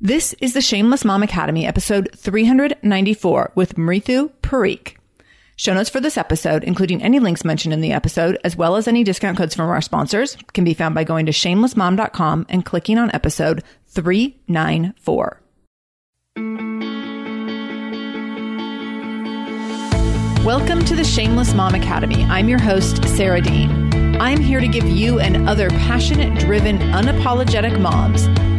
This is the Shameless Mom Academy, episode 394 with Mridu Parikh. Show notes for this episode, including any links mentioned in the episode, as well as any discount codes from our sponsors, can be found by going to shamelessmom.com and clicking on episode 394. Welcome to the Shameless Mom Academy. I'm your host, Sarah Dean. I'm here to give you and other passionate, driven, unapologetic moms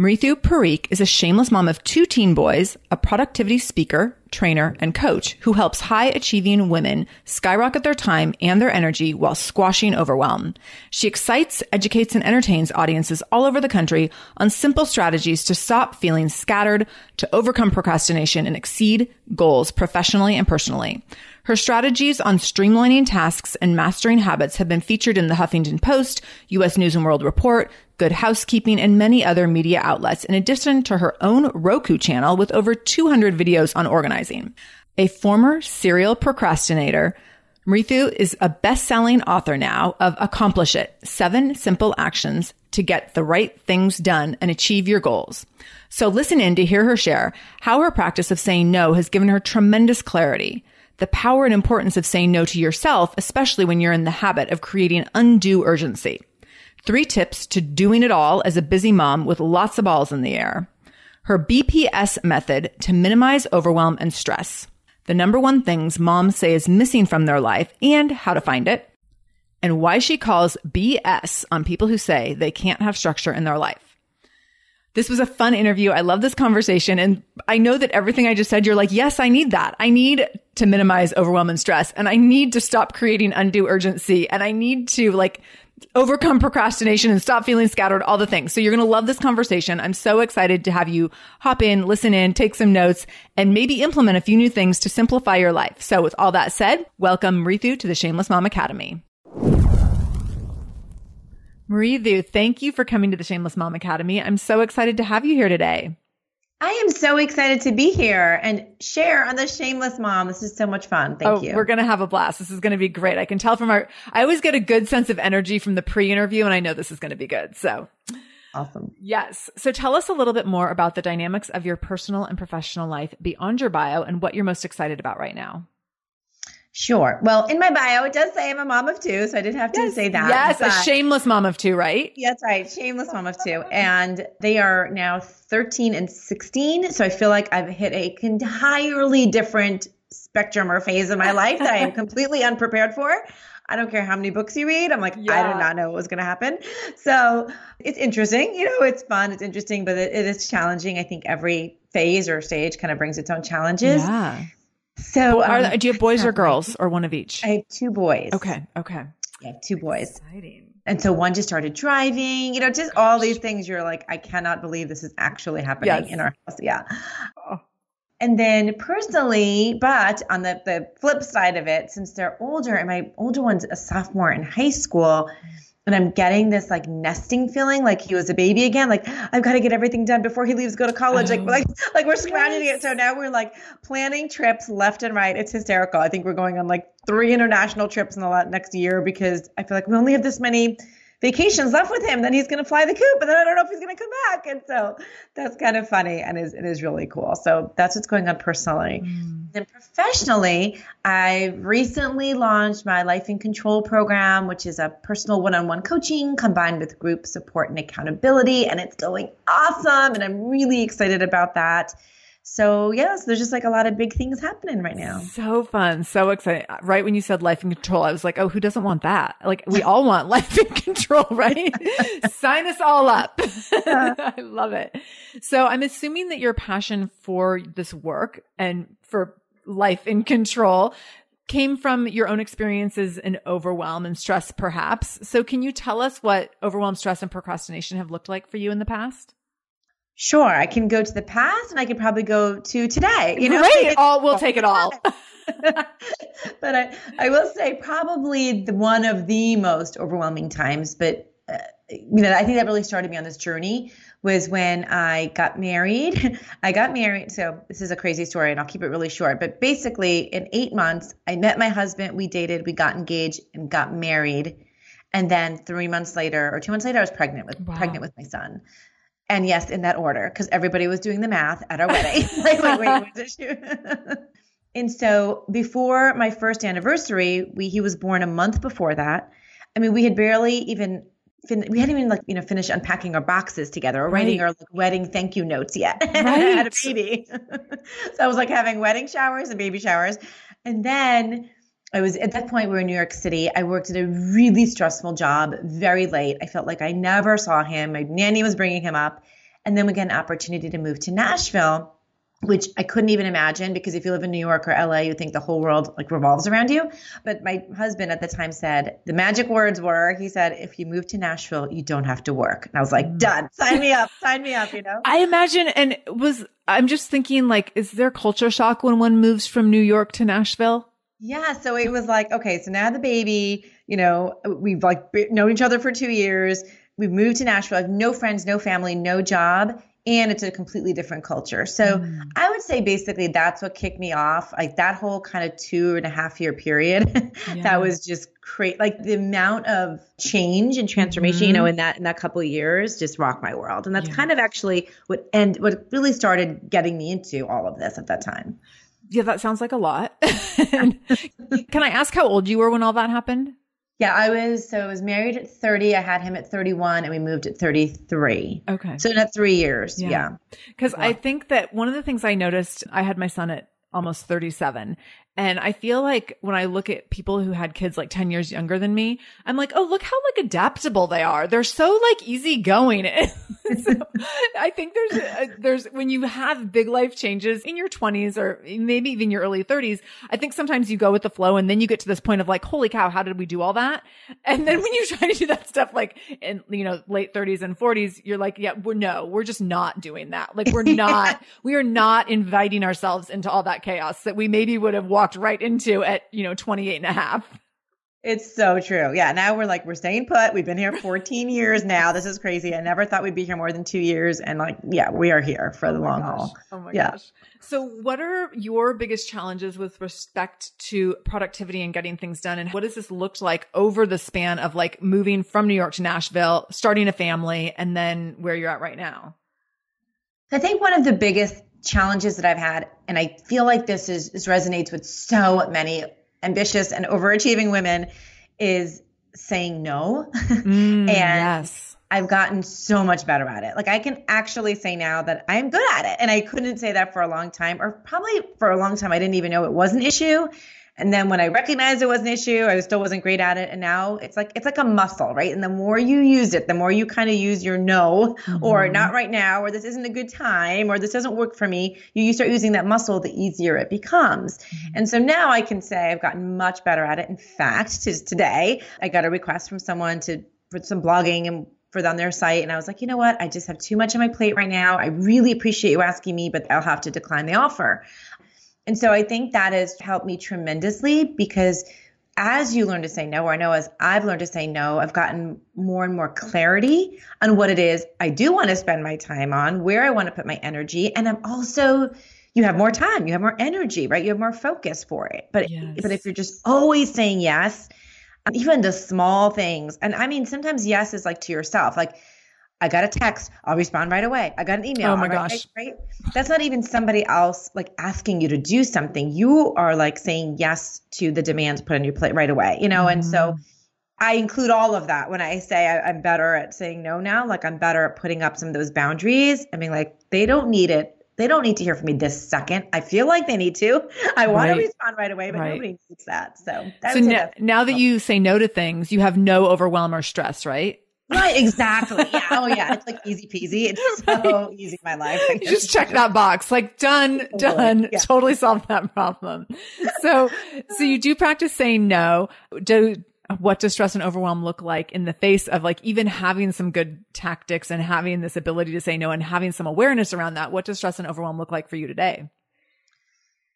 Mridu Parikh is a shameless mom of two teen boys, a productivity speaker, trainer, and coach who helps high-achieving women skyrocket their time and their energy while squashing overwhelm. She excites, educates, and entertains audiences all over the country on simple strategies to stop feeling scattered, to overcome procrastination, and exceed goals professionally and personally. Her strategies on streamlining tasks and mastering habits have been featured in the Huffington Post, U.S. News & World Report, Good Housekeeping, and many other media outlets, in addition to her own Roku channel with over 200 videos on organizing. A former serial procrastinator, Mridu is a best-selling author now of Accomplish It, 7 Simple Actions to Get the Right Things Done and Achieve Your Goals. So listen in to hear her share how her practice of saying no has given her tremendous clarity, the power and importance of saying no to yourself, especially when you're in the habit of creating undue urgency, 3 tips to doing it all as a busy mom with lots of balls in the air, her BPS method to minimize overwhelm and stress, the number one things moms say is missing from their life and how to find it, and why she calls BS on people who say they can't have structure in their life. This was a fun interview. I love this conversation. And I know that everything I just said, you're like, yes, I need that. I need to minimize overwhelm and stress. And I need to stop creating undue urgency. And I need to like overcome procrastination and stop feeling scattered, all the things. So you're going to love this conversation. I'm so excited to have you hop in, listen in, take some notes, and maybe implement a few new things to simplify your life. So with all that said, welcome Mridu to the Shameless Mom Academy. Mridu, thank you for coming to the Shameless Mom Academy. I'm so excited to have you here today. I am so excited to be here and share on the Shameless Mom. This is so much fun. Thank you. We're going to have a blast. This is going to be great. I can tell from I always get a good sense of energy from the pre-interview, and I know this is going to be good. So awesome. Yes. So tell us a little bit more about the dynamics of your personal and professional life beyond your bio and what you're most excited about right now. Sure. Well, in my bio, it does say I'm a mom of two, so I did have to say that. Yes, but a shameless mom of two, right? Yeah, that's right. Shameless mom of two. And they are now 13 and 16. So I feel like I've hit an entirely different spectrum or phase of my life that I am completely unprepared for. I don't care how many books you read. I'm like, yeah. I did not know what was going to happen. So it's interesting. You know, it's fun. It's interesting, but it is challenging. I think every phase or stage kind of brings its own challenges. Yeah. So do you have boys or girls or one of each? I have two boys. Okay. I have two boys. Exciting. And so one just started driving, you know, just all these things. You're like, I cannot believe this is actually happening in our house. Yeah. Oh. And then personally, but on the flip side of it, since they're older and my older one's a sophomore in high school, and I'm getting this like nesting feeling, like he was a baby again. Like I've got to get everything done before he leaves, go to college. Like we're surrounding it. So now we're like planning trips left and right. It's hysterical. I think we're going on like 3 international trips in the next year because I feel like we only have this many vacations left with him. Then he's going to fly the coop, and then I don't know if he's going to come back. And so that's kind of funny, and it is really cool. So that's what's going on personally. Then professionally, I've recently launched my Life in Control program, which is a personal one-on-one coaching combined with group support and accountability. And it's going awesome. And I'm really excited about that. So yes, there's just like a lot of big things happening right now. So fun. So exciting. Right when you said Life in Control, I was like, oh, who doesn't want that? Like we all want Life in Control, right? Sign us all up. I love it. So I'm assuming that your passion for this work and for Life in Control came from your own experiences in overwhelm and stress, perhaps. So can you tell us what overwhelm, stress, and procrastination have looked like for you in the past? Sure. I can go to the past and I could probably go to today. You know, right. We'll take it all. But I will say probably one of the most overwhelming times, but you know, I think that really started me on this journey was when I got married. So this is a crazy story and I'll keep it really short, but basically in 8 months, I met my husband, we dated, we got engaged and got married. And then 3 months later or 2 months later, I was pregnant with my son. And yes, in that order, because everybody was doing the math at our wedding. And so before my first anniversary, he was born a month before that. I mean, we had barely even finished unpacking our boxes together or writing our wedding thank you notes yet. Right. I had a baby. So I was like having wedding showers and baby showers. And then at that point, we were in New York City. I worked at a really stressful job, very late. I felt like I never saw him. My nanny was bringing him up. And then we got an opportunity to move to Nashville, which I couldn't even imagine because if you live in New York or LA, you think the whole world like revolves around you. But my husband at the time said, the magic words were, he said, if you move to Nashville, you don't have to work. And I was like, done, sign me up, you know? I imagine, I'm just thinking like, is there culture shock when one moves from New York to Nashville? Yeah. So it was like, okay, so now the baby, you know, we've like known each other for 2 years. We've moved to Nashville. I have no friends, no family, no job. And it's a completely different culture. So I would say basically that's what kicked me off. Like that whole kind of 2.5 year period, that was just crazy. Like the amount of change and transformation, you know, in that couple of years just rocked my world. And that's kind of actually what really started getting me into all of this at that time. Yeah, that sounds like a lot. Can I ask how old you were when all that happened? Yeah, I was married at 30. I had him at 31 and we moved at 33. Okay. So not 3 years. Yeah. Because I think that one of the things I noticed, I had my son at almost 37. And I feel like when I look at people who had kids like 10 years younger than me, I'm like, oh, look how like adaptable they are. They're so like easygoing. So I think there's when you have big life changes in your 20s or maybe even your early 30s, I think sometimes you go with the flow and then you get to this point of like, holy cow, how did we do all that? And then when you try to do that stuff like in, you know, late 30s and 40s, you're like, yeah, we're just not doing that. Like we are not inviting ourselves into all that chaos that we maybe would have walked right into at, you know, 28 and a half. It's so true. Yeah. Now we're like, we're staying put. We've been here 14 years now. This is crazy. I never thought we'd be here more than 2 years. And like, yeah, we are here for the long haul. Oh my gosh. So what are your biggest challenges with respect to productivity and getting things done? And what has this looked like over the span of like moving from New York to Nashville, starting a family, and then where you're at right now? I think one of the biggest challenges that I've had, and I feel like this resonates with so many ambitious and overachieving women is saying no. And yes. I've gotten so much better at it. Like I can actually say now that I'm good at it. And I couldn't say that for a long time, or probably for a long time, I didn't even know it was an issue. And then when I recognized it was an issue, I still wasn't great at it. And now it's like a muscle, right? And the more you use it, the more you kind of use your no, or not right now, or this isn't a good time, or this doesn't work for me. You start using that muscle, the easier it becomes. And so now I can say I've gotten much better at it. In fact, today, I got a request from someone for some blogging and for on their site. And I was like, you know what? I just have too much on my plate right now. I really appreciate you asking me, but I'll have to decline the offer. And so I think that has helped me tremendously, because as you learn to say no, or I know as I've learned to say no, I've gotten more and more clarity on what it is I do want to spend my time on, where I want to put my energy. And I'm also, you have more time, you have more energy, right? You have more focus for it. But, But if you're just always saying yes, even the small things, and I mean, sometimes yes is like to yourself, like, I got a text, I'll respond right away. I got an email. Oh my gosh. Right? That's not even somebody else like asking you to do something. You are like saying yes to the demands put on your plate right away, you know? Mm-hmm. And so I include all of that when I say I'm better at saying no now. Like I'm better at putting up some of those boundaries. I mean, like they don't need it. They don't need to hear from me this second. I feel like they need to. I want to respond right away, but nobody needs that. So now that you say no to things, you have no overwhelm or stress, right? Right, exactly. Yeah. Oh, yeah. It's like easy peasy. It's so easy in my life. You just check that box. Like done. Yeah. Totally solved that problem. So you do practice saying no. What does stress and overwhelm look like in the face of like even having some good tactics and having this ability to say no and having some awareness around that? What does stress and overwhelm look like for you today?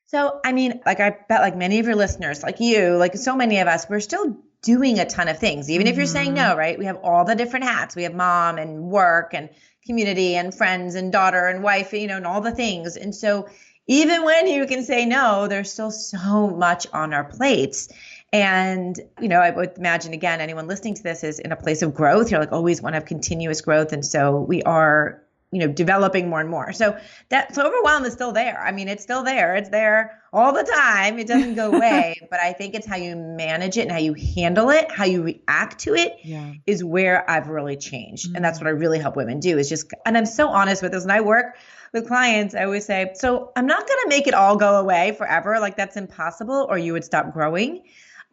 So, I mean, like I bet like many of your listeners, like you, like so many of us, we're still doing a ton of things, even if you're saying no, right? We have all the different hats. We have mom and work and community and friends and daughter and wife, you know, and all the things. And so even when you can say no, there's still so much on our plates. And, you know, I would imagine, again, anyone listening to this is in a place of growth. You're like always want to have continuous growth. And so we are, you know, developing more and more. So overwhelm is still there. I mean, it's still there. It's there all the time. It doesn't go away, but I think it's how you manage it and how you handle it, how you react to it is where I've really changed. Mm-hmm. And that's what I really help women do is just, and I'm so honest with this. And I work with clients, I always say, so I'm not going to make it all go away forever. Like that's impossible, or you would stop growing.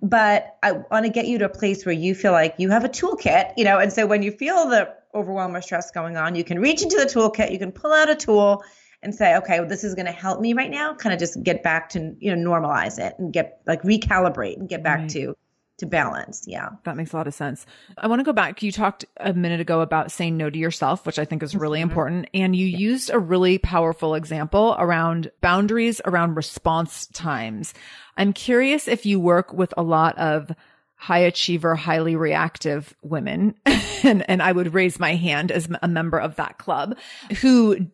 But I want to get you to a place where you feel like you have a toolkit, you know? And so when you feel the overwhelm or stress going on, you can reach into the toolkit, you can pull out a tool and say, okay, well, this is going to help me right now. Kind of just get back to, you know, normalize it and get like recalibrate and get back to balance. Yeah. That makes a lot of sense. I want to go back. You talked a minute ago about saying no to yourself, which I think is really important. And you used a really powerful example around boundaries, around response times. I'm curious if you work with a lot of high achiever, highly reactive women, and I would raise my hand as a member of that club, who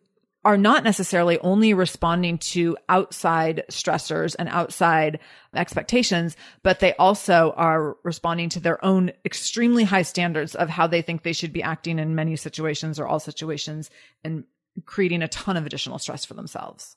are not necessarily only responding to outside stressors and outside expectations, but they also are responding to their own extremely high standards of how they think they should be acting in many situations or all situations, and creating a ton of additional stress for themselves.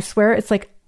swear it's like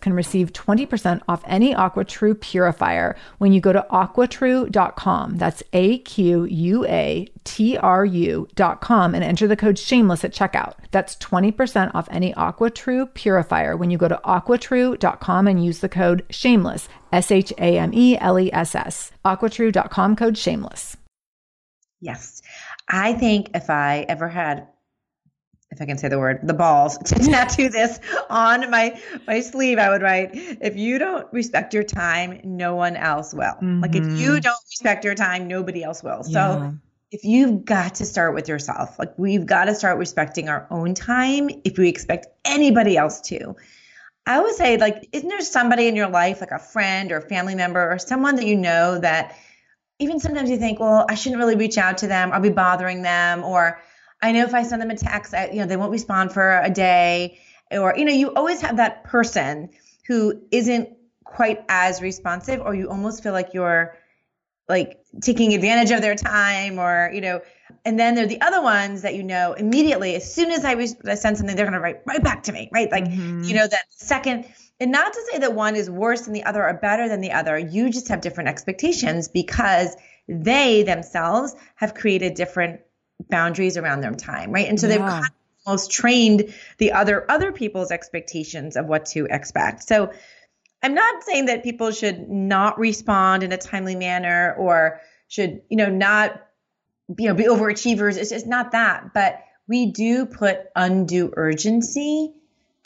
can receive 20% off any AquaTrue purifier when you go to aquatrue.com. That's AQUATRU.com and enter the code shameless at checkout. That's 20% off any AquaTrue purifier when you go to aquatrue.com and use the code shameless, SHAMELESS. aquatrue.com code shameless. Yes. I think if I ever had, if I can say the word, the balls to tattoo this on my sleeve, I would write, if you don't respect your time, no one else will. Mm-hmm. Like if you don't respect your time, nobody else will. Yeah. So if you've got to start with yourself, like we've got to start respecting our own time if we expect anybody else to. I would say, like, isn't there somebody in your life, like a friend or a family member or someone that you know that even sometimes you think, well, I shouldn't really reach out to them. I'll be bothering them, or I know if I send them a text, they won't respond for a day, or, you always have that person who isn't quite as responsive, or you almost feel like you're like taking advantage of their time, or, and then there are the other ones that, immediately, as soon as I send something, they're going to write right back to me, right? Like, that second, and not to say that one is worse than the other or better than the other. You just have different expectations because they themselves have created different boundaries around their time, right? And so they've kind of almost trained the other people's expectations of what to expect. So I'm not saying that people should not respond in a timely manner or should, not, be overachievers. It's just not that, but we do put undue urgency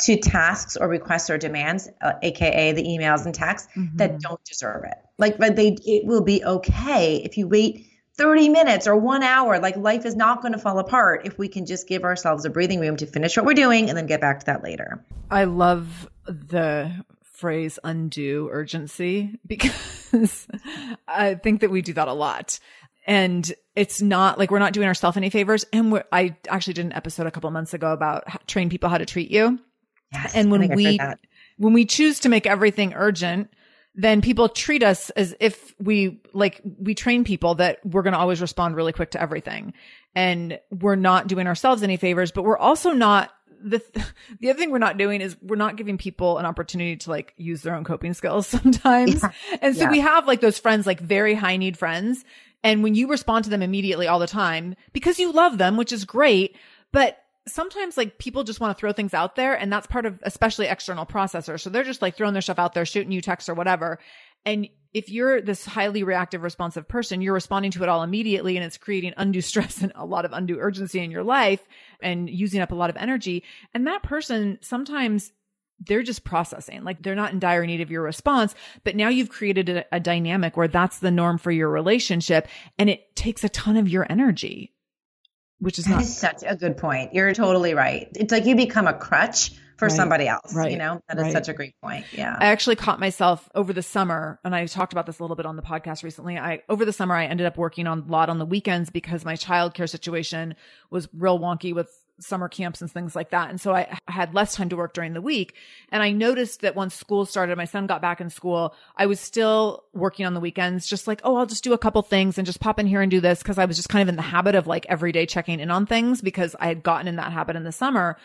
to tasks or requests or demands, AKA the emails and texts that don't deserve it. Like, but it will be okay if you wait 30 minutes or 1 hour. Like, life is not going to fall apart if we can just give ourselves a breathing room to finish what we're doing and then get back to that later. I love the phrase undue urgency because I think that we do that a lot. And it's not like we're not doing ourselves any favors. And I actually did an episode a couple months ago about how, train people how to treat you. Yes, and when we choose to make everything urgent, then people treat us as if we train people that we're going to always respond really quick to everything. And we're not doing ourselves any favors, but we're also not, the other thing we're not doing is we're not giving people an opportunity to like use their own coping skills sometimes. Yeah. And so we have like those friends, like very high need friends. And when you respond to them immediately all the time because you love them, which is great, but sometimes like people just want to throw things out there, and that's part of especially external processors. So they're just like throwing their stuff out there, shooting you texts or whatever. And if you're this highly reactive, responsive person, you're responding to it all immediately, and it's creating undue stress and a lot of undue urgency in your life and using up a lot of energy. And that person, sometimes they're just processing, like they're not in dire need of your response, but now you've created a dynamic where that's the norm for your relationship. And it takes a ton of your energy. Which is such a good point. You're totally right. It's like you become a crutch for somebody else, you know, that is such a great point. Yeah. I actually caught myself over the summer, and I talked about this a little bit on the podcast recently. Over the summer, I ended up working on a lot on the weekends because my childcare situation was real wonky with summer camps and things like that. And so I had less time to work during the week. And I noticed that once school started, my son got back in school, I was still working on the weekends, just like, oh, I'll just do a couple things and just pop in here and do this. Cause I was just kind of in the habit of like every day checking in on things because I had gotten in that habit in the summer.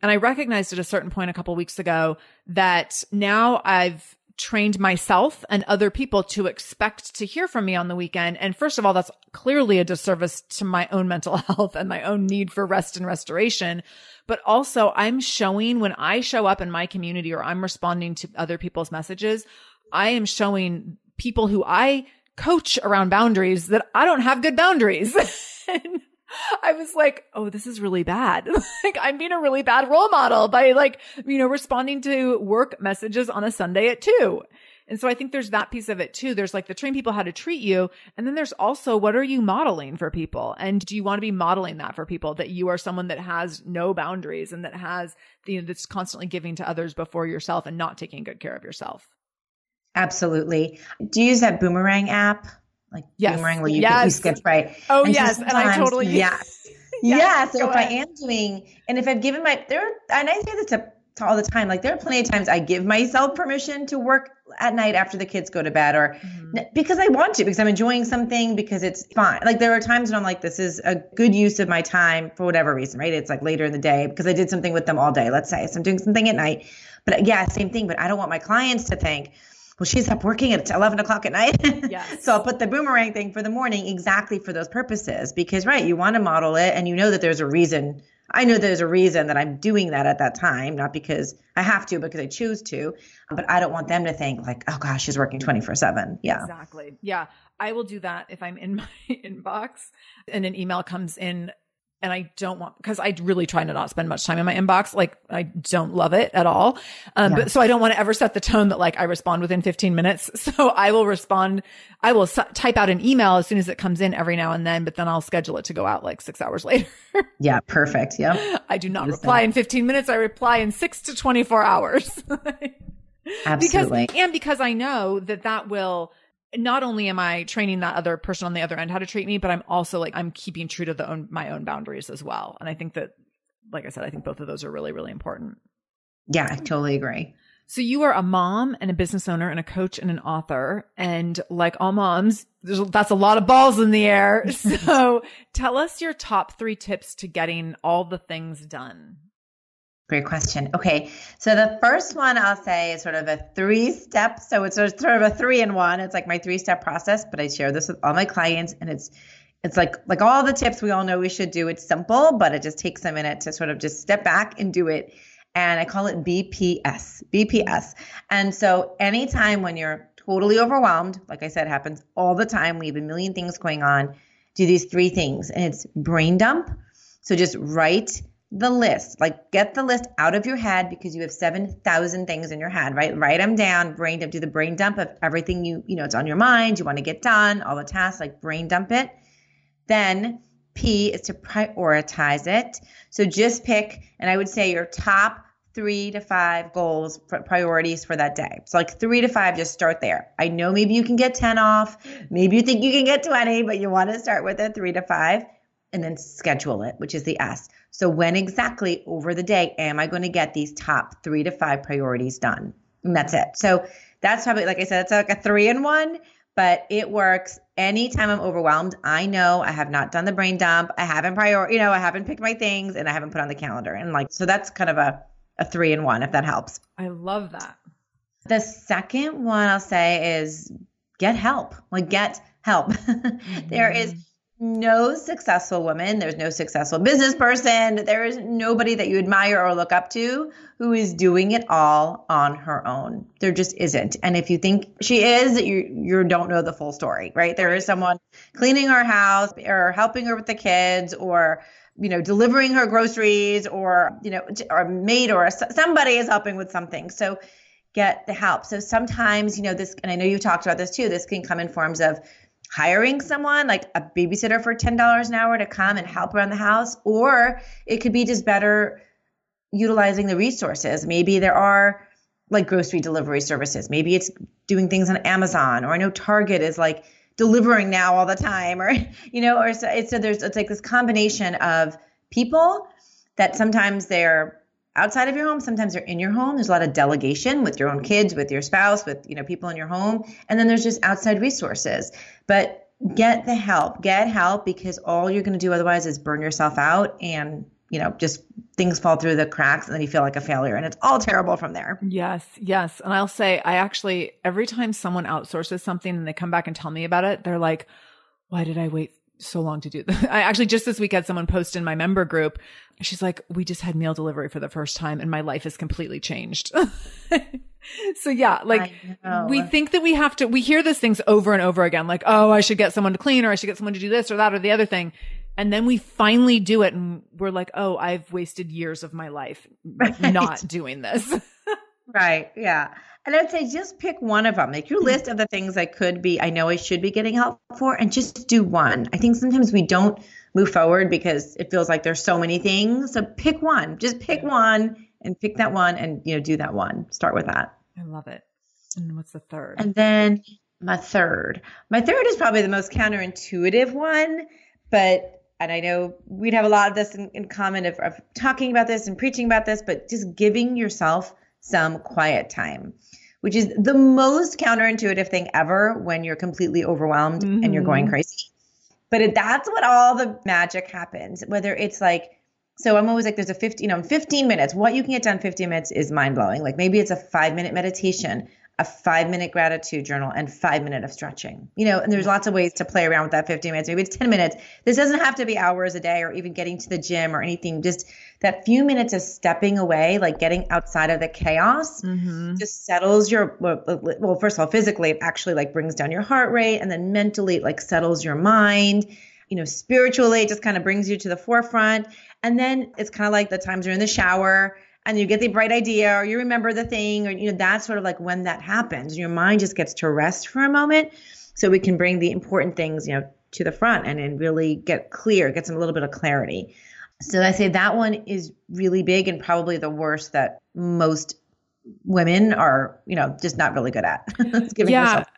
And I recognized at a certain point a couple weeks ago that now I've trained myself and other people to expect to hear from me on the weekend. And first of all, that's clearly a disservice to my own mental health and my own need for rest and restoration. But also I'm showing when I show up in my community or I'm responding to other people's messages, I am showing people who I coach around boundaries that I don't have good boundaries. I was like, oh, this is really bad. Like I'm being a really bad role model by like, you know, responding to work messages on a Sunday at 2:00. And so I think there's that piece of it too. There's like the train people how to treat you. And then there's also, what are you modeling for people? And do you want to be modeling that for people, that you are someone that has no boundaries and that has, you know, that's constantly giving to others before yourself and not taking good care of yourself? Absolutely. Do you use that Boomerang app? Like Boomerang, where you can skip right. Oh, and yes. And I totally use So if I am doing, and if I've given and I say this to all the time, like there are plenty of times I give myself permission to work at night after the kids go to bed, or because I want to, because I'm enjoying something, because it's fun. Like there are times when I'm like, this is a good use of my time for whatever reason, right? It's like later in the day because I did something with them all day, let's say. So I'm doing something at night, but same thing. But I don't want my clients to think, well, she's up working at 11 o'clock at night. Yes. So I'll put the Boomerang thing for the morning exactly for those purposes, because you want to model it, and you know that there's a reason. I know there's a reason that I'm doing that at that time, not because I have to, because I choose to, but I don't want them to think like, oh gosh, she's working 24/7. Yeah, exactly. Yeah. I will do that if I'm in my inbox and an email comes in. And I don't want, because I really try to not spend much time in my inbox. Like I don't love it at all. But so I don't want to ever set the tone that like I respond within 15 minutes. So I will respond. I will type out an email as soon as it comes in every now and then, but then I'll schedule it to go out like 6 hours later. Yeah. Perfect. Yeah. I do not reply in 15 minutes. I reply in 6 to 24 hours. Absolutely. Because I know that will, not only am I training that other person on the other end how to treat me, but I'm also like, I'm keeping true to my own boundaries as well. And I think that, like I said, I think both of those are really, really important. Yeah, I totally agree. So you are a mom and a business owner and a coach and an author. And like all moms, that's a lot of balls in the air. So tell us your top 3 tips to getting all the things done. Great question. Okay. So the first one I'll say is sort of a 3-step. So it's sort of a 3-in-1. It's like my 3-step process, but I share this with all my clients, and it's like all the tips we all know we should do. It's simple, but it just takes a minute to sort of just step back and do it. And I call it BPS. And so anytime when you're totally overwhelmed, like I said, happens all the time. We have a million things going on. Do these 3 things, and it's brain dump. So just write the list, like get the list out of your head, because you have 7,000 things in your head, right? Write them down, brain dump, do the brain dump of everything you know, it's on your mind, you want to get done, all the tasks, like brain dump it. Then P is to prioritize it. So just pick, and I would say your top 3 to 5 goals, priorities for that day. So like 3 to 5, just start there. I know maybe you can get 10 off, maybe you think you can get 20, but you want to start with a 3 to 5. And then schedule it, which is the S. So when exactly over the day am I going to get these top 3 to 5 priorities done? And that's it. So that's probably, like I said, it's like a 3-in-1, but it works. Anytime I'm overwhelmed, I know I have not done the brain dump. I haven't I haven't picked my things, and I haven't put on the calendar. And like, so that's kind of a 3-in-1, if that helps. I love that. The second one I'll say is get help. Like get help. Mm-hmm. There is no successful woman, there's no successful business person, there is nobody that you admire or look up to who is doing it all on her own. There just isn't. And if you think she is, you don't know the full story, right? There is someone cleaning her house or helping her with the kids, or you know, delivering her groceries, or you know, or a maid, or somebody is helping with something. So get the help. So sometimes, you know, this, and I know you talked about this too, this can come in forms of hiring someone, like a babysitter for $10 an hour to come and help around the house, or it could be just better utilizing the resources. Maybe there are like grocery delivery services. Maybe it's doing things on Amazon, or I know Target is like delivering now all the time, or, you know, or so there's, it's like this combination of people that sometimes they're outside of your home, sometimes they're in your home. There's a lot of delegation with your own kids, with your spouse, with, you know, people in your home. And then there's just outside resources, but get the help, because all you're going to do otherwise is burn yourself out, and, you know, just things fall through the cracks and then you feel like a failure, and it's all terrible from there. Yes. Yes. And I'll say, I actually, every time someone outsources something and they come back and tell me about it, they're like, why did I wait so long to do this? I actually, just this week, had someone post in my member group. She's like, we just had meal delivery for the first time and my life has completely changed. So yeah, like we think that we have to, we hear these things over and over again, like, oh, I should get someone to clean, or I should get someone to do this or that or the other thing. And then we finally do it and we're like, oh, I've wasted years of my life not doing this. Right. Yeah. And I'd say just pick one of them, like your list of the things I could be, I know I should be getting help for, and just do one. I think sometimes we don't move forward because it feels like there's so many things. So pick one, just pick one, and pick that one, and, you know, do that one. Start with that. I love it. And what's the third? And then my third is probably the most counterintuitive one, but, and I know we'd have a lot of this in common of talking about this and preaching about this, but just giving yourself some quiet time, which is the most counterintuitive thing ever when you're completely overwhelmed and you're going crazy. But that's what all the magic happens, whether it's like, so I'm always like, there's a 15 minutes, what you can get done in 15 minutes is mind blowing. Like maybe it's a 5-minute meditation, a 5-minute gratitude journal, and 5 minutes of stretching, you know, and there's lots of ways to play around with that 15 minutes. Maybe it's 10 minutes. This doesn't have to be hours a day or even getting to the gym or anything. Just that few minutes of stepping away, like getting outside of the chaos, just settles your, well, first of all, physically, it actually like brings down your heart rate, and then mentally it like settles your mind, you know, spiritually, it just kind of brings you to the forefront. And then it's kind of like the times you're in the shower and you get the bright idea, or you remember the thing, or, you know, that's sort of like when that happens, your mind just gets to rest for a moment so we can bring the important things, you know, to the front and really get clear, get some, a little bit of clarity. So I say that one is really big and probably the worst that most women are, you know, just not really good at. Yourself.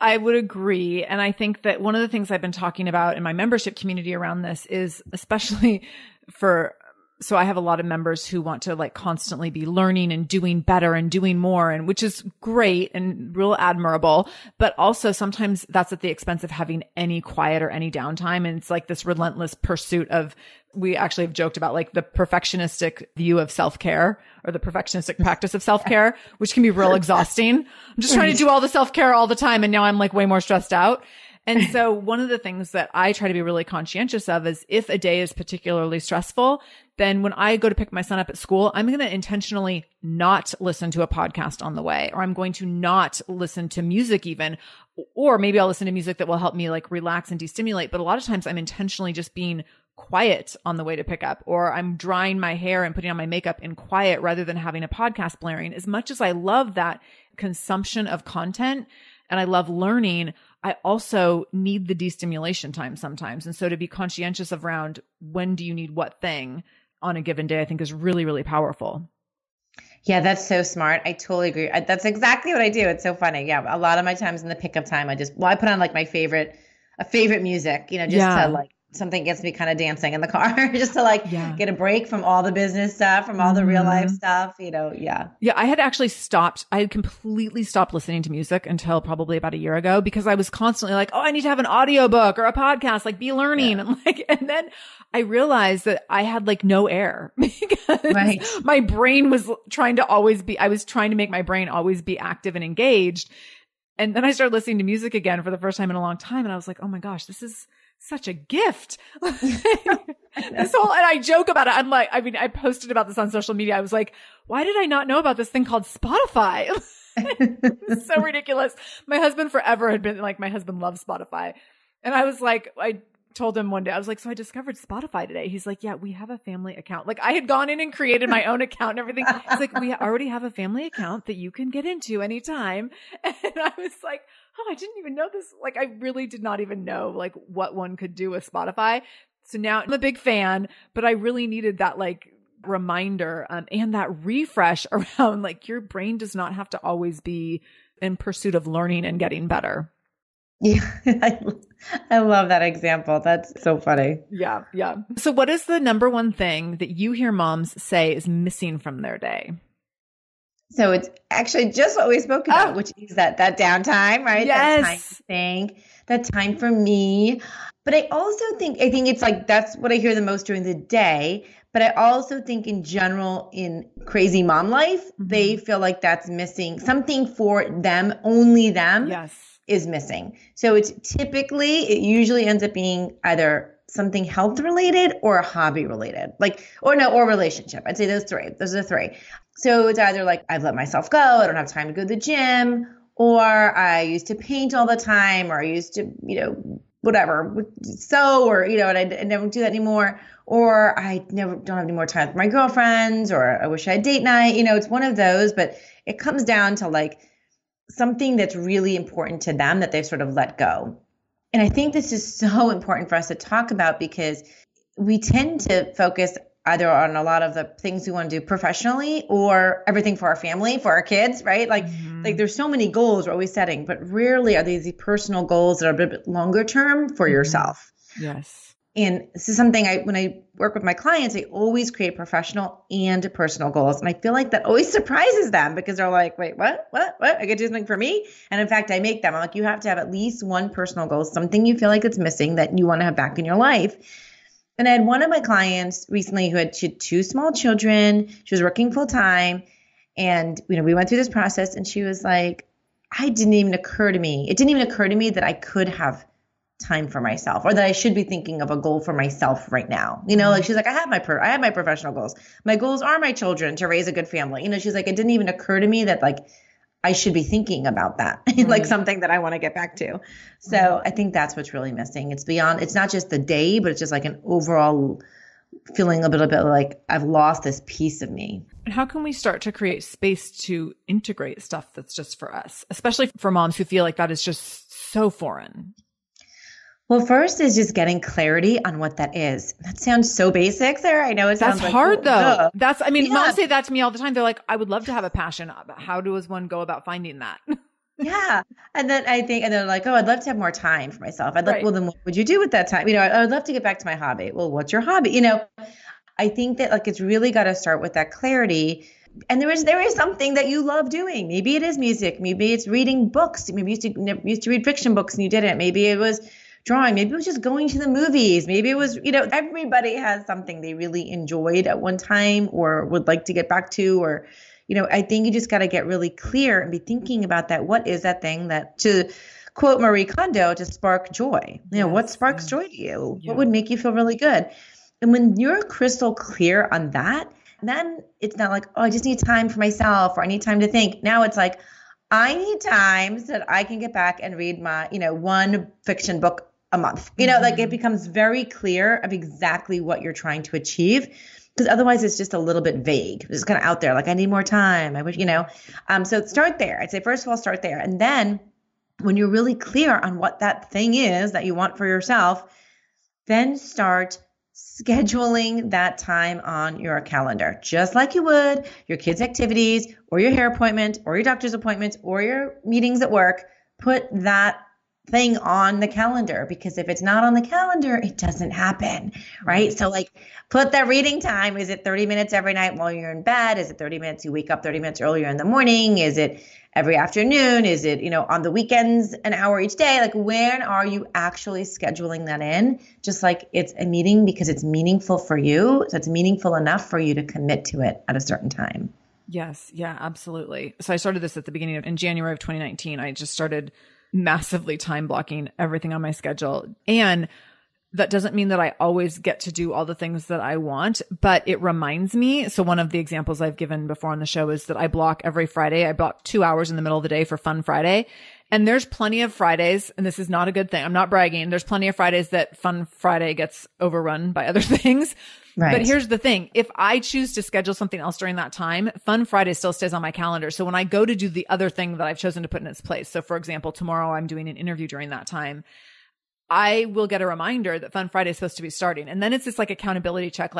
I would agree. And I think that one of the things I've been talking about in my membership community around this is, especially for, so I have a lot of members who want to like constantly be learning and doing better and doing more, and which is great and real admirable, but also sometimes that's at the expense of having any quiet or any downtime. And it's like this relentless pursuit of, we actually have joked about like the perfectionistic view of self-care, or the perfectionistic practice of self-care, which can be real exhausting. I'm just trying to do all the self-care all the time, and now I'm like way more stressed out. And so one of the things that I try to be really conscientious of is, if a day is particularly stressful, then when I go to pick my son up at school, I'm going to intentionally not listen to a podcast on the way, or I'm going to not listen to music even, or maybe I'll listen to music that will help me like relax and destimulate. But a lot of times I'm intentionally just being quiet on the way to pick up, or I'm drying my hair and putting on my makeup in quiet rather than having a podcast blaring. As much as I love that consumption of content and I love learning, I also need the destimulation time sometimes. And so to be conscientious of around when do you need what thing on a given day, I think is really, really powerful. Yeah, that's so smart. I totally agree. That's exactly what I do. It's so funny. Yeah. A lot of my times in the pickup time, I put on like a favorite music, you know, just to like, something gets me kind of dancing in the car just to like get a break from all the business stuff, from all the real life stuff, you know? Yeah. Yeah. I had completely stopped listening to music until probably about a year ago, because I was constantly like, oh, I need to have an audiobook or a podcast, like be learning. Yeah. And then I realized that I had like no air, because my brain was trying to make my brain always be active and engaged. And then I started listening to music again for the first time in a long time. And I was like, oh my gosh, this is such a gift. And I joke about it. I'm like, I mean, I posted about this on social media. I was like, why did I not know about this thing called Spotify? It's so ridiculous. My husband loves Spotify. And I was like, I told him one day, I was like, so I discovered Spotify today. He's like, yeah, we have a family account. Like I had gone in and created my own account and everything. It's like, we already have a family account that you can get into anytime. And I was like, oh, I didn't even know this. Like, I really did not even know like what one could do with Spotify. So now I'm a big fan, but I really needed that like reminder and that refresh around like your brain does not have to always be in pursuit of learning and getting better. Yeah, I love that example. That's so funny. Yeah, yeah. So what is the number one thing that you hear moms say is missing from their day? So it's actually just what we spoke about, which is that downtime, right? Yes. That time to think, that time for me. But I also think, it's like, that's what I hear the most during the day. But I also think in general, in crazy mom life, they feel like that's missing something for them, only them. Yes. Is missing. So it's typically, it usually ends up being either something health related or hobby related, or relationship. I'd say those are the three. So it's either like, I've let myself go, I don't have time to go to the gym, or I used to paint all the time, or I used to, whatever, sew, and I never do that anymore, or I don't have any more time with my girlfriends, or I wish I had date night, it's one of those, but it comes down to like, something that's really important to them that they've sort of let go. And I think this is so important for us to talk about because we tend to focus either on a lot of the things we want to do professionally or everything for our family, for our kids, right? Like there's so many goals we're always setting, but rarely are these the personal goals that are a bit longer term for yourself. Yes. And this is something when I work with my clients, I always create professional and personal goals. And I feel like that always surprises them because they're like, wait, what? I could do something for me. And in fact, I make them. I'm like, you have to have at least one personal goal, something you feel like it's missing that you want to have back in your life. And I had one of my clients recently who had two small children. She was working full time. And, we went through this process and she was like, it didn't even occur to me that I could have time for myself or that I should be thinking of a goal for myself right now. She's like, I have my professional goals. My goals are my children to raise a good family. She's like, it didn't even occur to me that I should be thinking about that, something that I want to get back to. So I think that's what's really missing. It's not just the day, but it's just like an overall feeling a little bit like I've lost this piece of me. And how can we start to create space to integrate stuff that's just for us, especially for moms who feel like that is just so foreign? Well, first is just getting clarity on what that is. That sounds so basic, Sarah. I know it sounds hard, though. Moms say that to me all the time. They're like, I would love to have a passion. How does one go about finding that? Yeah. And then they're like, oh, I'd love to have more time for myself. Well, then what would you do with that time? I would love to get back to my hobby. Well, what's your hobby? I think that it's really got to start with that clarity. And there is something that you love doing. Maybe it is music. Maybe it's reading books. Maybe you used to read fiction books and you didn't. Maybe it was drawing. Maybe it was just going to the movies. Maybe it was, everybody has something they really enjoyed at one time or would like to get back to, or, I think you just got to get really clear and be thinking about that. What is that thing that, to quote Marie Kondo, to spark joy? What sparks joy to you? Yeah. What would make you feel really good? And when you're crystal clear on that, then it's not like, oh, I just need time for myself or I need time to think. Now it's like, I need time so that I can get back and read my, one fiction book a month. It becomes very clear of exactly what you're trying to achieve, because otherwise it's just a little bit vague. It's just kind of out there. Like, I need more time. I wish, so start there. I'd say, first of all, start there. And then when you're really clear on what that thing is that you want for yourself, then start scheduling that time on your calendar, just like you would your kids' activities or your hair appointment or your doctor's appointments or your meetings at work. Put that thing on the calendar, because if it's not on the calendar, it doesn't happen, right? So put that reading time. Is it 30 minutes every night while you're in bed? Is it 30 minutes you wake up 30 minutes earlier in the morning? Is it every afternoon? Is it, on the weekends, an hour each day? When are you actually scheduling that in? Just like it's a meeting, because it's meaningful for you. So it's meaningful enough for you to commit to it at a certain time. Yes. Yeah, absolutely. So I started this at the beginning in January of 2019. I just started massively time blocking everything on my schedule. And that doesn't mean that I always get to do all the things that I want, but it reminds me. So one of the examples I've given before on the show is that I block every Friday. I block 2 hours in the middle of the day for Fun Friday. And there's plenty of Fridays, and this is not a good thing, I'm not bragging, there's plenty of Fridays that Fun Friday gets overrun by other things. Right. But here's the thing. If I choose to schedule something else during that time, Fun Friday still stays on my calendar. So when I go to do the other thing that I've chosen to put in its place, so for example, tomorrow I'm doing an interview during that time, I will get a reminder that Fun Friday is supposed to be starting. And then it's this accountability check,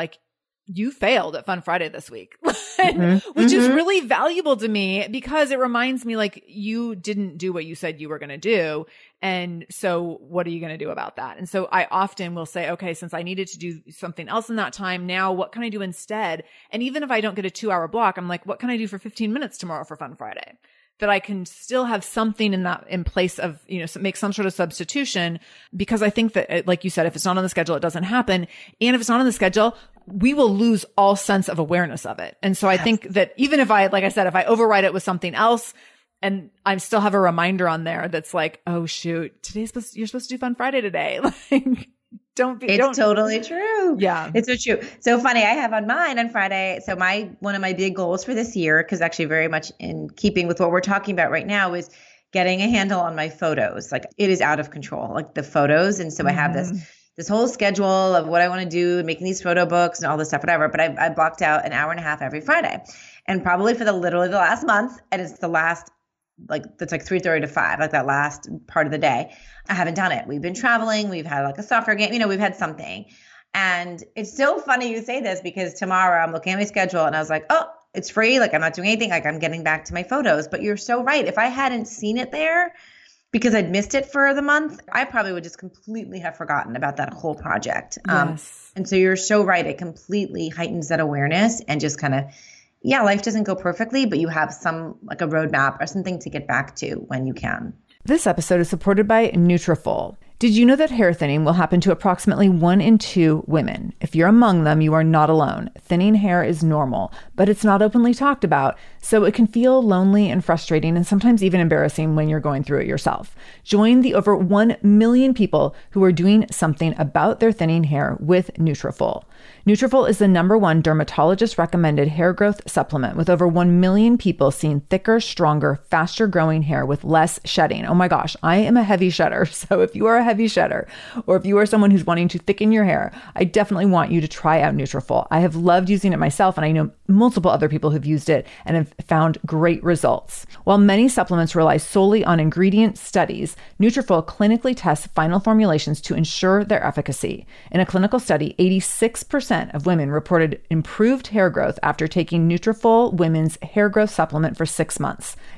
you failed at Fun Friday this week, which is really valuable to me because it reminds me like you didn't do what you said you were going to do. And so what are you going to do about that? And so I often will say, okay, since I needed to do something else in that time, now what can I do instead? And even if I don't get a 2-hour block, I'm like, what can I do for 15 minutes tomorrow for Fun Friday? That I can still have something in that in place of, you know, make some sort of substitution, because I think that, like you said, if it's not on the schedule, it doesn't happen. And if it's not on the schedule, we will lose all sense of awareness of it. And so I think that even if I, like I said, if I override it with something else and I still have a reminder on there that's like, oh shoot, you're supposed to do Fun Friday today. Like, It's totally true. Yeah. It's so true. So funny. I have on mine on Friday. So one of my big goals for this year, because actually very much in keeping with what we're talking about right now, is getting a handle on my photos. Like, it is out of control, like the photos. And so I have this whole schedule of what I want to do and making these photo books and all this stuff, whatever. But I blocked out an hour and a half every Friday, and probably for literally the last month. And it's the last, like, that's like 3:30 to 5, like that last part of the day. I haven't done it. We've been traveling. We've had like a soccer game, you know, we've had something. And it's so funny you say this, because tomorrow I'm looking at my schedule and I was like, oh, it's free. Like, I'm not doing anything. Like, I'm getting back to my photos. But you're so right. If I hadn't seen it there because I'd missed it for the month, I probably would just completely have forgotten about that whole project. Yes. And so you're so right. It completely heightens that awareness and just kind of, yeah, life doesn't go perfectly, but you have some, like a roadmap or something to get back to when you can. This episode is supported by Nutrafol. Did you know that hair thinning will happen to approximately 1 in 2 women? If you're among them, you are not alone. Thinning hair is normal, but it's not openly talked about, so it can feel lonely and frustrating and sometimes even embarrassing when you're going through it yourself. Join the over 1 million people who are doing something about their thinning hair with Nutrafol. Nutrafol is the #1 dermatologist-recommended hair growth supplement, with over 1 million people seeing thicker, stronger, faster-growing hair with less shedding. Oh my gosh, I am a heavy shedder, so if you are a heavy shedder, or if you are someone who's wanting to thicken your hair, I definitely want you to try out Nutrafol. I have loved using it myself, and I know multiple other people who've used it and have found great results. While many supplements rely solely on ingredient studies, Nutrafol clinically tests final formulations to ensure their efficacy. In a clinical study, 86% of women reported improved hair growth after taking Nutrafol Women's Hair Growth Supplement for 6 months.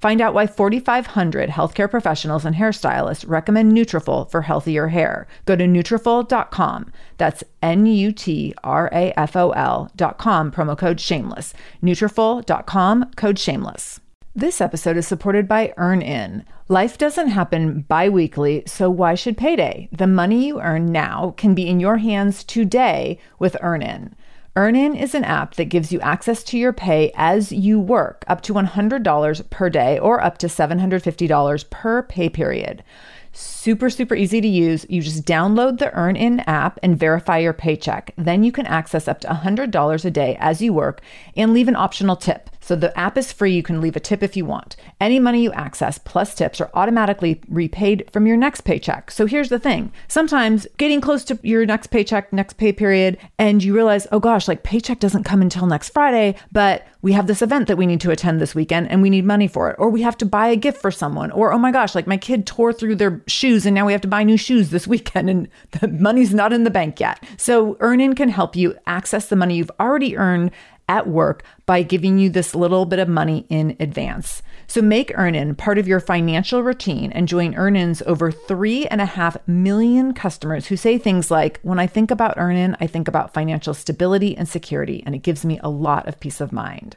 Find out why 4,500 healthcare professionals and hairstylists recommend Nutrafol for healthier hair. Go to Nutrafol.com. That's Nutrafol.com, promo code SHAMELESS. Nutrafol.com, code SHAMELESS. This episode is supported by EarnIn. Life doesn't happen bi-weekly, so why should payday? The money you earn now can be in your hands today with EarnIn. EarnIn is an app that gives you access to your pay as you work, up to $100 per day or up to $750 per pay period. Super, super easy to use. You just download the EarnIn app and verify your paycheck. Then you can access up to $100 a day as you work and leave an optional tip. So the app is free. You can leave a tip if you want. Any money you access plus tips are automatically repaid from your next paycheck. So here's the thing. Sometimes getting close to your next paycheck, next pay period, and you realize, oh gosh, like paycheck doesn't come until next Friday, but we have this event that we need to attend this weekend and we need money for it. Or we have to buy a gift for someone. Or, oh my gosh, like my kid tore through their shoes and now we have to buy new shoes this weekend and the money's not in the bank yet. So EarnIn can help you access the money you've already earned at work by giving you this little bit of money in advance. So make EarnIn part of your financial routine and join EarnIn's over 3.5 million customers who say things like, when I think about EarnIn, I think about financial stability and security, and it gives me a lot of peace of mind.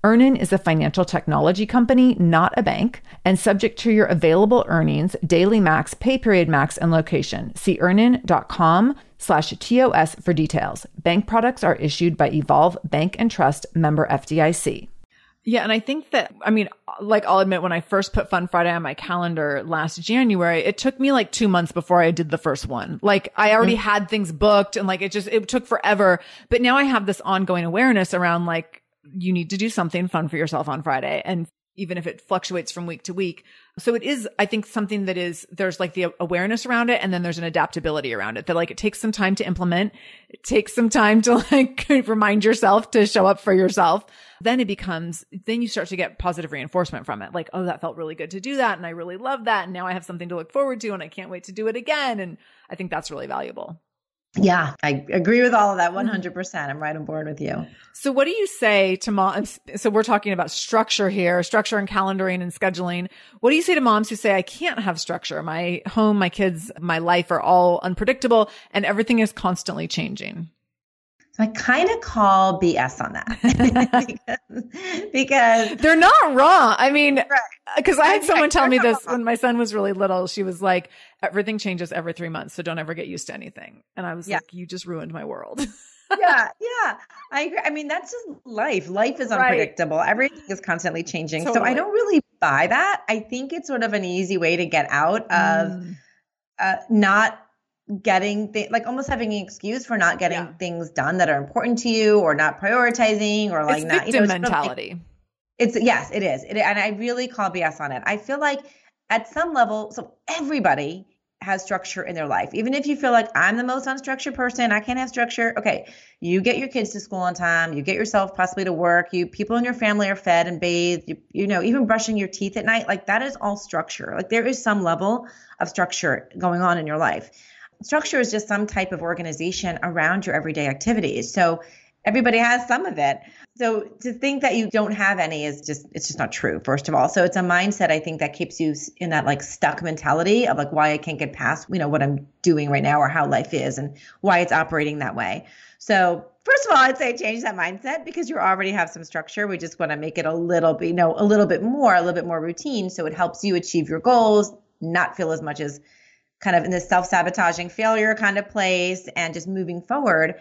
EarnIn is a financial technology company, not a bank, and subject to your available earnings, daily max, pay period max, and location. See earnin.com/TOS for details. Bank products are issued by Evolve Bank and Trust, member FDIC. Yeah. And I think that, I'll admit, when I first put Fun Friday on my calendar last January, it took me like 2 months before I did the first one. Like, I already had things booked, and like, it took forever. But now I have this ongoing awareness around, like, you need to do something fun for yourself on Friday. And even if it fluctuates from week to week. So it is, I think, something that is, there's like the awareness around it, and then there's an adaptability around it that, like, it takes some time to implement. It takes some time to, like, remind yourself to show up for yourself. Then you start to get positive reinforcement from it. Like, oh, that felt really good to do that. And I really love that. And now I have something to look forward to, and I can't wait to do it again. And I think that's really valuable. Yeah, I agree with all of that 100%. I'm right on board with you. So what do you say to moms? So we're talking about structure here, structure and calendaring and scheduling. What do you say to moms who say, I can't have structure? My home, my kids, my life are all unpredictable, and everything is constantly changing. So I kind of call BS on that because they're not wrong. I mean, because right. I had someone tell me this when my son was really little. She was like, everything changes every 3 months, so don't ever get used to anything. And I was like, you just ruined my world. Yeah. I agree. I mean, that's just life. Life is unpredictable. Right. Everything is constantly changing. Totally. So I don't really buy that. I think it's sort of an easy way to get out of not getting like almost having an excuse for not getting things done that are important to you, or not prioritizing, or like not, victim mentality. Sort of like, yes, it is. And I really call BS on it. I feel like at some level, so everybody has structure in their life. Even if you feel like, I'm the most unstructured person, I can't have structure. Okay. You get your kids to school on time. You get yourself possibly to work. People in your family are fed and bathed, even brushing your teeth at night. Like, that is all structure. Like, there is some level of structure going on in your life. Structure is just some type of organization around your everyday activities. So everybody has some of it. So to think that you don't have any it's just not true, first of all. So it's a mindset, I think, that keeps you in that, like, stuck mentality of, like, why I can't get past, what I'm doing right now, or how life is, and why it's operating that way. So first of all, I'd say change that mindset, because you already have some structure. We just want to make it a little bit more routine. So it helps you achieve your goals, not feel as much as kind of in this self-sabotaging failure kind of place, and just moving forward.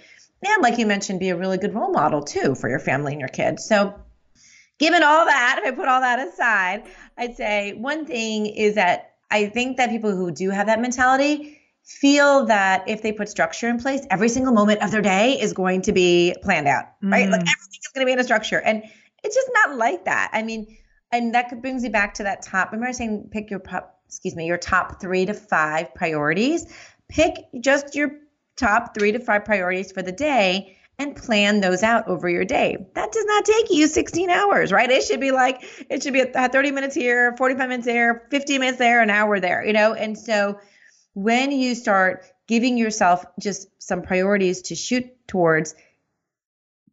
And like you mentioned, be a really good role model too for your family and your kids. So given all that, if I put all that aside, I'd say one thing is that I think that people who do have that mentality feel that if they put structure in place, every single moment of their day is going to be planned out, right? Like, everything is going to be in a structure. And it's just not like that. I mean, and that brings you back to that top. Remember I was saying, pick your top 3 to 5 priorities. Pick just your top 3 to 5 priorities for the day and plan those out over your day. That does not take you 16 hours, right? It should be 30 minutes here, 45 minutes there, 50 minutes there, an hour there, And so when you start giving yourself just some priorities to shoot towards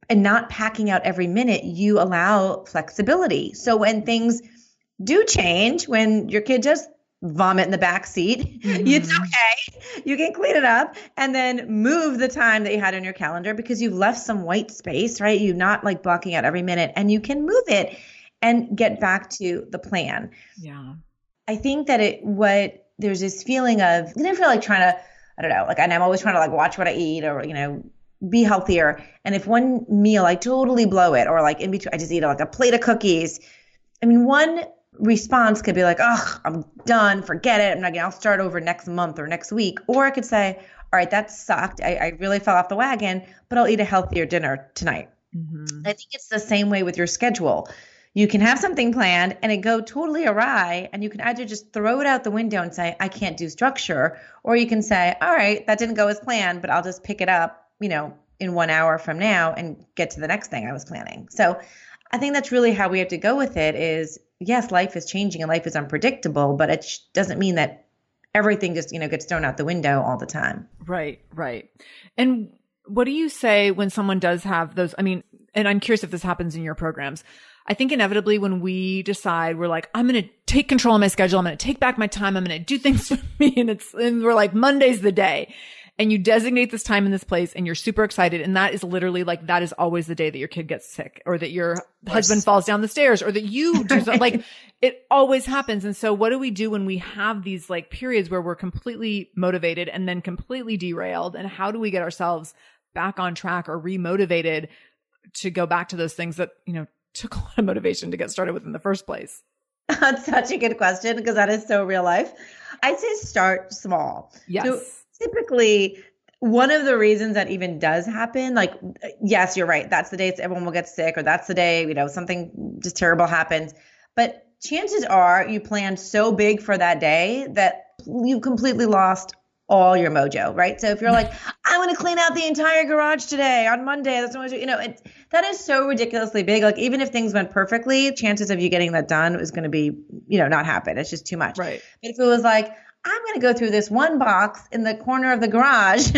and not packing out every minute, you allow flexibility. So when things do change, when your kid just vomit in the back seat, it's okay. You can clean it up and then move the time that you had on your calendar, because you've left some white space, right? You're not, like, blocking out every minute, and you can move it and get back to the plan. Yeah. I think that there's this feeling of, I feel like trying to, I don't know, like, and I'm always trying to, like, watch what I eat, or, be healthier. And if one meal, I totally blow it, or like in between, I just eat like a plate of cookies. I mean, one response could be like, oh, I'm done. Forget it. I'll start over next month or next week. Or I could say, all right, that sucked. I really fell off the wagon, but I'll eat a healthier dinner tonight. I think it's the same way with your schedule. You can have something planned and it go totally awry, and you can either just throw it out the window and say, I can't do structure. Or you can say, all right, that didn't go as planned, but I'll just pick it up, in 1 hour from now and get to the next thing I was planning. So I think that's really how we have to go with it is, yes, life is changing and life is unpredictable, but it doesn't mean that everything just, you know, gets thrown out the window all the time. Right, right. And what do you say when someone does have those? I mean, and I'm curious if this happens in your programs. I think inevitably when we decide, we're like, I'm going to take control of my schedule. I'm going to take back my time. I'm going to do things for me. And we're like, Monday's the day. And you designate this time in this place and you're super excited. And that is literally like, that is always the day that your kid gets sick or that your husband falls down the stairs or that you do something. Like, it always happens. And so what do we do when we have these like periods where we're completely motivated and then completely derailed? And how do we get ourselves back on track or remotivated to go back to those things that, you know, took a lot of motivation to get started with in the first place? That's such a good question because that is so real life. I'd say start small. Yes. So typically, one of the reasons that even does happen, like, yes, you're right. That's the day everyone will get sick, or that's the day, you know, something just terrible happens. But chances are you planned so big for that day that you completely lost all your mojo, right? So if you're like, I want to clean out the entire garage today on Monday, that's what I do, you know, that is so ridiculously big. Like, even if things went perfectly, chances of you getting that done is going to be, you know, not happen. It's just too much. Right. But if it was like, I'm going to go through this one box in the corner of the garage,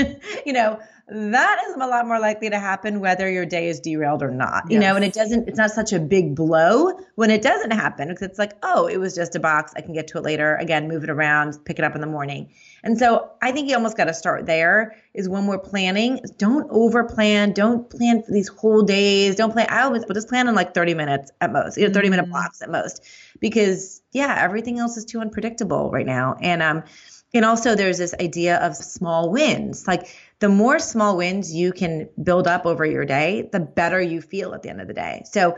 you know, that is a lot more likely to happen whether your day is derailed or not, you know, and it's not such a big blow when it doesn't happen because it's like, oh, it was just a box. I can get to it later. Again, move it around, pick it up in the morning. And so I think you almost got to start there is when we're planning, don't over plan. Don't plan for these whole days. Don't plan. I always will just plan on like 30 minutes at most, you know, 30 minute blocks at most, because everything else is too unpredictable right now. And also there's this idea of small wins. Like, the more small wins you can build up over your day, the better you feel at the end of the day. So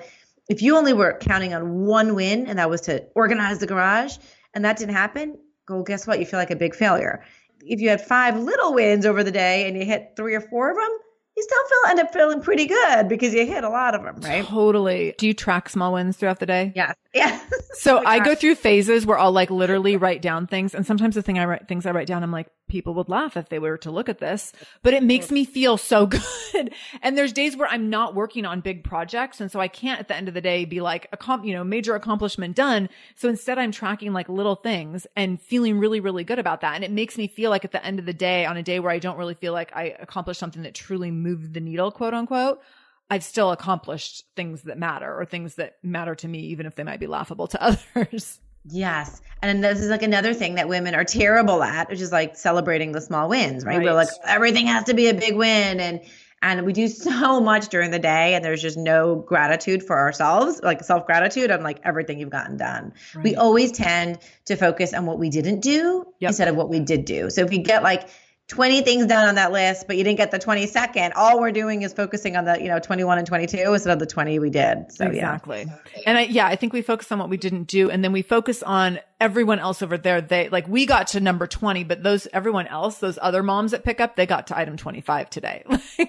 if you only were counting on one win, and that was to organize the garage, and that didn't happen, well, guess what? You feel like a big failure. If you had 5 little wins over the day and you hit 3 or 4 of them, you still end up feeling pretty good because you hit a lot of them, right? Totally. Do you track small wins throughout the day? Yes. Yes. So I go through phases where I'll like literally write down things. And sometimes things I write down, I'm like, people would laugh if they were to look at this, but it makes me feel so good. And there's days where I'm not working on big projects. And so I can't at the end of the day be like, major accomplishment done. So instead I'm tracking like little things and feeling really, really good about that. And it makes me feel like at the end of the day, on a day where I don't really feel like I accomplished something that truly moved the needle, quote unquote, I've still accomplished things that matter or things that matter to me, even if they might be laughable to others. Yes. And this is like another thing that women are terrible at, which is like celebrating the small wins, right? We're like, everything has to be a big win. And we do so much during the day and there's just no gratitude for ourselves, like self-gratitude on like everything you've gotten done. Right. We always tend to focus on what we didn't do instead of what we did do. So if you get like 20 things done on that list, but you didn't get the 22nd. All we're doing is focusing on the, 21 and 22 instead of the 20 we did. So exactly. Yeah. And I think we focus on what we didn't do. And then we focus on everyone else over there. We got to number 20, but those other moms that pick up, they got to item 25 today.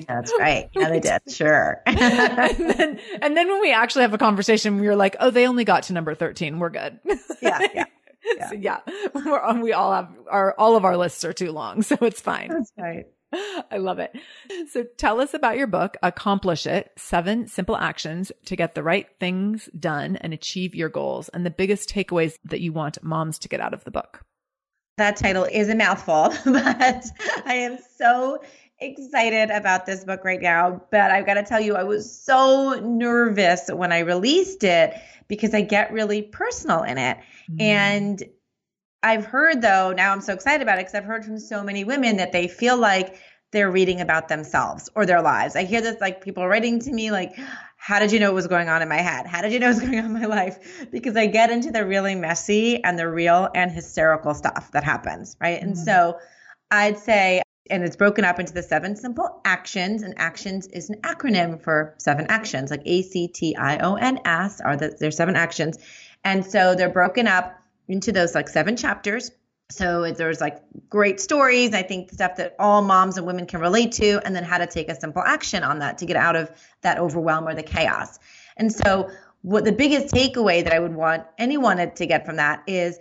That's right. Yeah, they did. Sure. and then when we actually have a conversation, we were like, oh, they only got to number 13. We're good. Yeah. Yeah. So all of our lists are too long, so it's fine. That's right. I love it. So tell us about your book, Accomplish It, 7 Simple Actions to Get the Right Things Done and Achieve Your Goals, and the biggest takeaways that you want moms to get out of the book. That title is a mouthful, but I am so excited about this book right now. But I've got to tell you, I was so nervous when I released it because I get really personal in it. And I've heard, though, now I'm so excited about it because I've heard from so many women that they feel like they're reading about themselves or their lives. I hear this, like, people writing to me like, how did you know what was going on in my head? How did you know what was going on in my life? Because I get into the really messy and the real and hysterical stuff that happens, right? And so I'd say, and it's broken up into the 7 simple actions, and actions is an acronym for 7 actions, like ACTIONS are there's 7 actions. And so they're broken up into those like 7 chapters. So there's like great stories, I think stuff that all moms and women can relate to, and then how to take a simple action on that to get out of that overwhelm or the chaos. And so what the biggest takeaway that I would want anyone to get from that is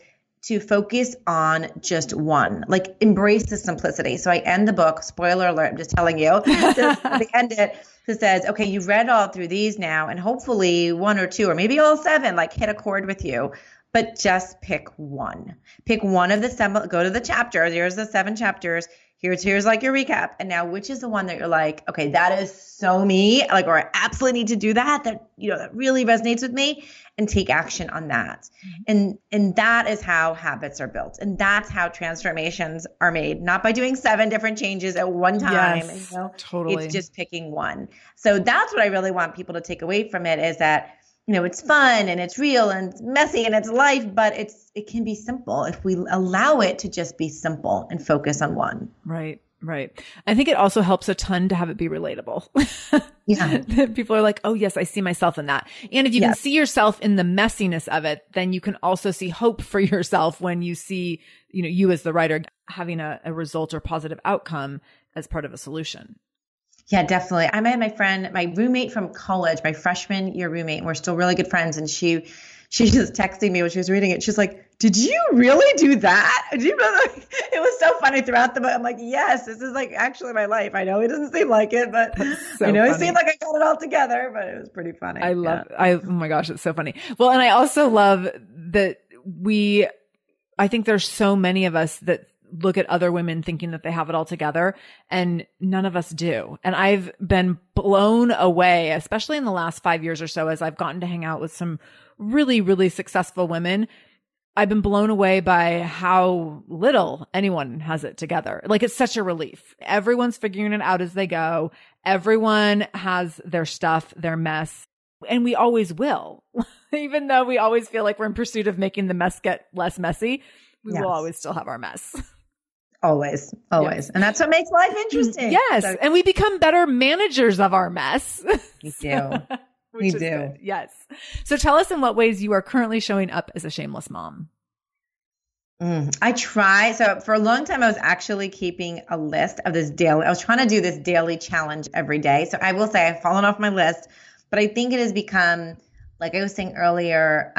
to focus on just one, like embrace the simplicity. So I end the book, spoiler alert, I'm just telling you, they end it, it says, okay, you've read all through these now, and hopefully 1 or 2, or maybe all 7, like hit a chord with you. but just pick one. Pick one of the seven, go to the chapter. There's the 7 chapters. Here's like your recap. And now, which is the one that you're like, okay, that is so me, like, or I absolutely need to do that, that really resonates with me, and take action on that. And that is how habits are built. And that's how transformations are made, not by doing 7 different changes at one time. Yes, totally. It's just picking one. So that's what I really want people to take away from it, is that, it's fun and it's real and it's messy and it's life, but it can be simple if we allow it to just be simple and focus on one. Right. I think it also helps a ton to have it be relatable. Yeah. People are like, oh yes, I see myself in that. And if you can see yourself in the messiness of it, then you can also see hope for yourself when you see, you as the writer having a result or positive outcome as part of a solution. Yeah, definitely. I met my roommate from college, my freshman year roommate, and we're still really good friends. And she just texted me when she was reading it. She's like, did you really do that? It was so funny throughout the book. I'm like, yes, this is like actually my life. I know it doesn't seem like it, but so I know funny. It seemed like I got it all together, but it was pretty funny. I love it. Oh my gosh, it's so funny. Well, and I also love that I think there's so many of us that look at other women thinking that they have it all together, and none of us do. And I've been blown away, especially in the last 5 years or so, as I've gotten to hang out with some really, really successful women. I've been blown away by how little anyone has it together. Like, it's such a relief. Everyone's figuring it out as they go. Everyone has their stuff, their mess. And we always will, even though we always feel like we're in pursuit of making the mess get less messy. We will always still have our mess. Always. Yes. And that's what makes life interesting. Yes. So. And we become better managers of our mess. We do. We do. Good. Yes. So tell us in what ways you are currently showing up as a shameless mom. I try. So for a long time, I was actually keeping a list of I was trying to do this daily challenge every day. So I will say I've fallen off my list, but I think it has become, like I was saying earlier,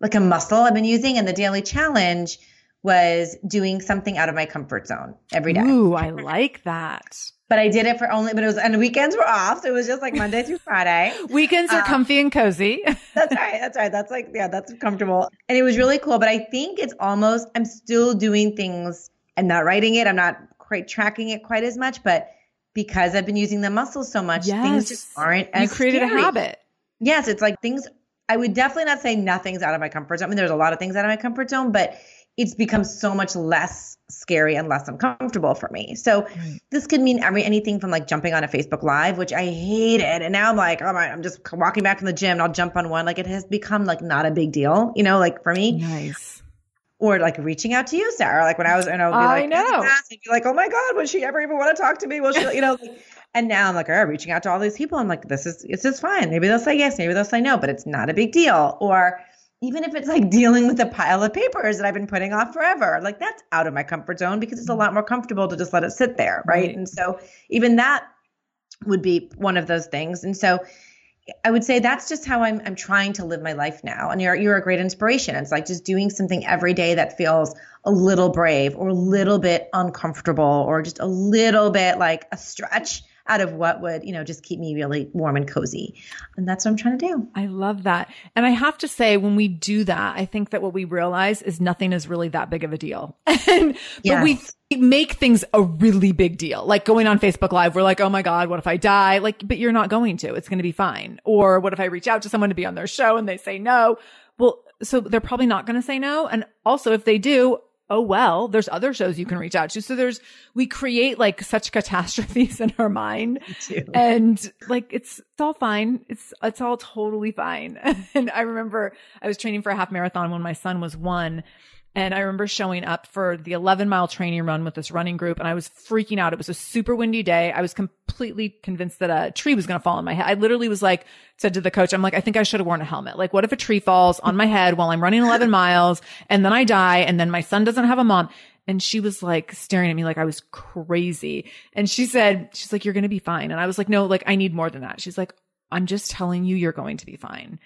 like a muscle I've been using. And the daily challenge was doing something out of my comfort zone every day. Ooh, I like that. But I did it and weekends were off. So it was just like Monday through Friday. Weekends are comfy and cozy. That's right. That's like, that's comfortable. And it was really cool. But I think it's almost, I'm still doing things and not writing it. I'm not quite tracking it quite as much, but because I've been using the muscle so much, things just aren't as scary. You created a habit. Yes. It's like things, I would definitely not say nothing's out of my comfort zone. I mean, there's a lot of things out of my comfort zone, but it's become so much less scary and less uncomfortable for me. So this could mean anything from like jumping on a Facebook Live, which I hated. And now I'm like, all right, I'm just walking back from the gym and I'll jump on one. Like, it has become like not a big deal, like for me. Nice. Or like reaching out to you, Sarah. Like when I was, and I would be like, I know. I'd be like, oh my God, would she ever even want to talk to me? Will she, and now I'm like, all right, reaching out to all these people. I'm like, this is fine. Maybe they'll say yes, maybe they'll say no, but it's not a big deal. Or even if it's like dealing with a pile of papers that I've been putting off forever, like that's out of my comfort zone because it's a lot more comfortable to just let it sit there. Right. And so even that would be one of those things. And so I would say that's just how I'm trying to live my life now. And you're a great inspiration. It's like just doing something every day that feels a little brave or a little bit uncomfortable or just a little bit like a stretch out of what would, just keep me really warm and cozy. And that's what I'm trying to do. I love that. And I have to say, when we do that, I think that what we realize is nothing is really that big of a deal. But we make things a really big deal. Like going on Facebook Live, we're like, oh my God, what if I die? Like, but you're not going to, it's going to be fine. Or what if I reach out to someone to be on their show and they say no? Well, so they're probably not going to say no. And also if they do, oh, well, there's other shows you can reach out to. So we create like such catastrophes in our mind. And like, it's all fine. It's all totally fine. And I remember I was training for a half marathon when my son was 1. And I remember showing up for the 11-mile training run with this running group. And I was freaking out. It was a super windy day. I was completely convinced that a tree was going to fall on my head. I literally was like, said to the coach, I'm like, I think I should have worn a helmet. Like, what if a tree falls on my head while I'm running 11 miles and then I die and then my son doesn't have a mom? And she was like staring at me like I was crazy. And she said, she's like, you're going to be fine. And I was like, no, like I need more than that. She's like, I'm just telling you, you're going to be fine.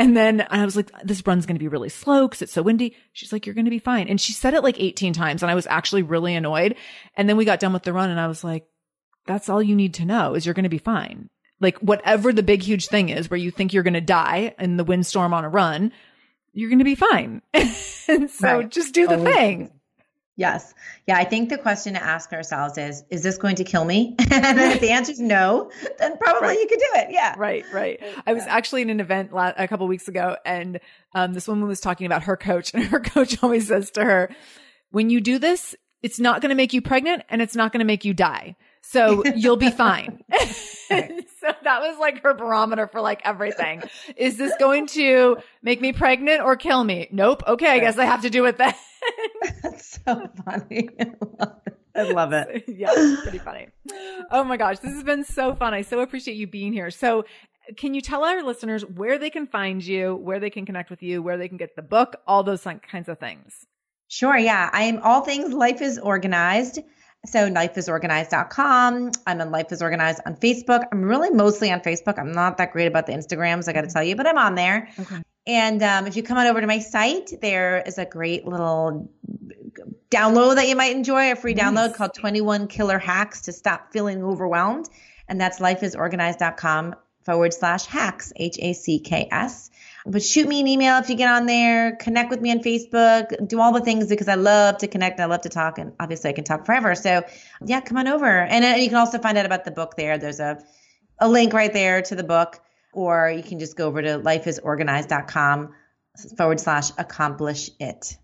And then I was like, this run's going to be really slow because it's so windy. She's like, you're going to be fine. And she said it like 18 times. And I was actually really annoyed. And then we got done with the run and I was like, that's all you need to know is you're going to be fine. Like whatever the big, huge thing is where you think you're going to die in the windstorm on a run, you're going to be fine. And so just do the thing. Yes. Yeah. I think the question to ask ourselves is this going to kill me? And then if the answer is no, then probably you could do it. Yeah. Right. Right. I was actually in an event a couple of weeks ago, and this woman was talking about her coach, and her coach always says to her, when you do this, it's not going to make you pregnant and it's not going to make you die. So you'll be fine. So that was like her barometer for like everything. Is this going to make me pregnant or kill me? Nope. Okay. I guess I have to do it then. That's so funny. I love it. Yeah. It's pretty funny. Oh my gosh. This has been so fun. I so appreciate you being here. So can you tell our listeners where they can find you, where they can connect with you, where they can get the book, all those kinds of things? Sure. Yeah. I am all things Life is Organized. So lifeisorganized.com. I'm on Life is Organized on Facebook. I'm really mostly on Facebook. I'm not that great about the Instagrams, I got to tell you, but I'm on there. Okay. And if you come on over to my site, there is a great little download that you might enjoy, a free download called 21 Killer Hacks to Stop Feeling Overwhelmed. And that's lifeisorganized.com/hacks, HACKS. But shoot me an email if you get on there, connect with me on Facebook, do all the things, because I love to connect and I love to talk, and obviously I can talk forever. So yeah, come on over. And you can also find out about the book there. There's a link right there to the book, or you can just go over to lifeisorganized.com/accomplish it.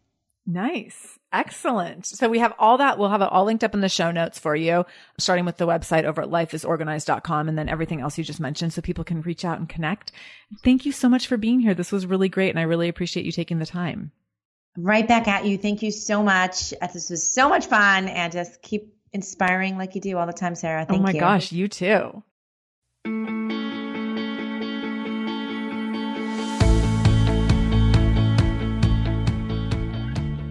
Nice. Excellent. So we have all that. We'll have it all linked up in the show notes for you, starting with the website over at lifeisorganized.com, and then everything else you just mentioned, so people can reach out and connect. Thank you so much for being here. This was really great, and I really appreciate you taking the time. Right back at you. Thank you so much. This was so much fun, and just keep inspiring like you do all the time, Sarah. Thank you. Oh my gosh, you too.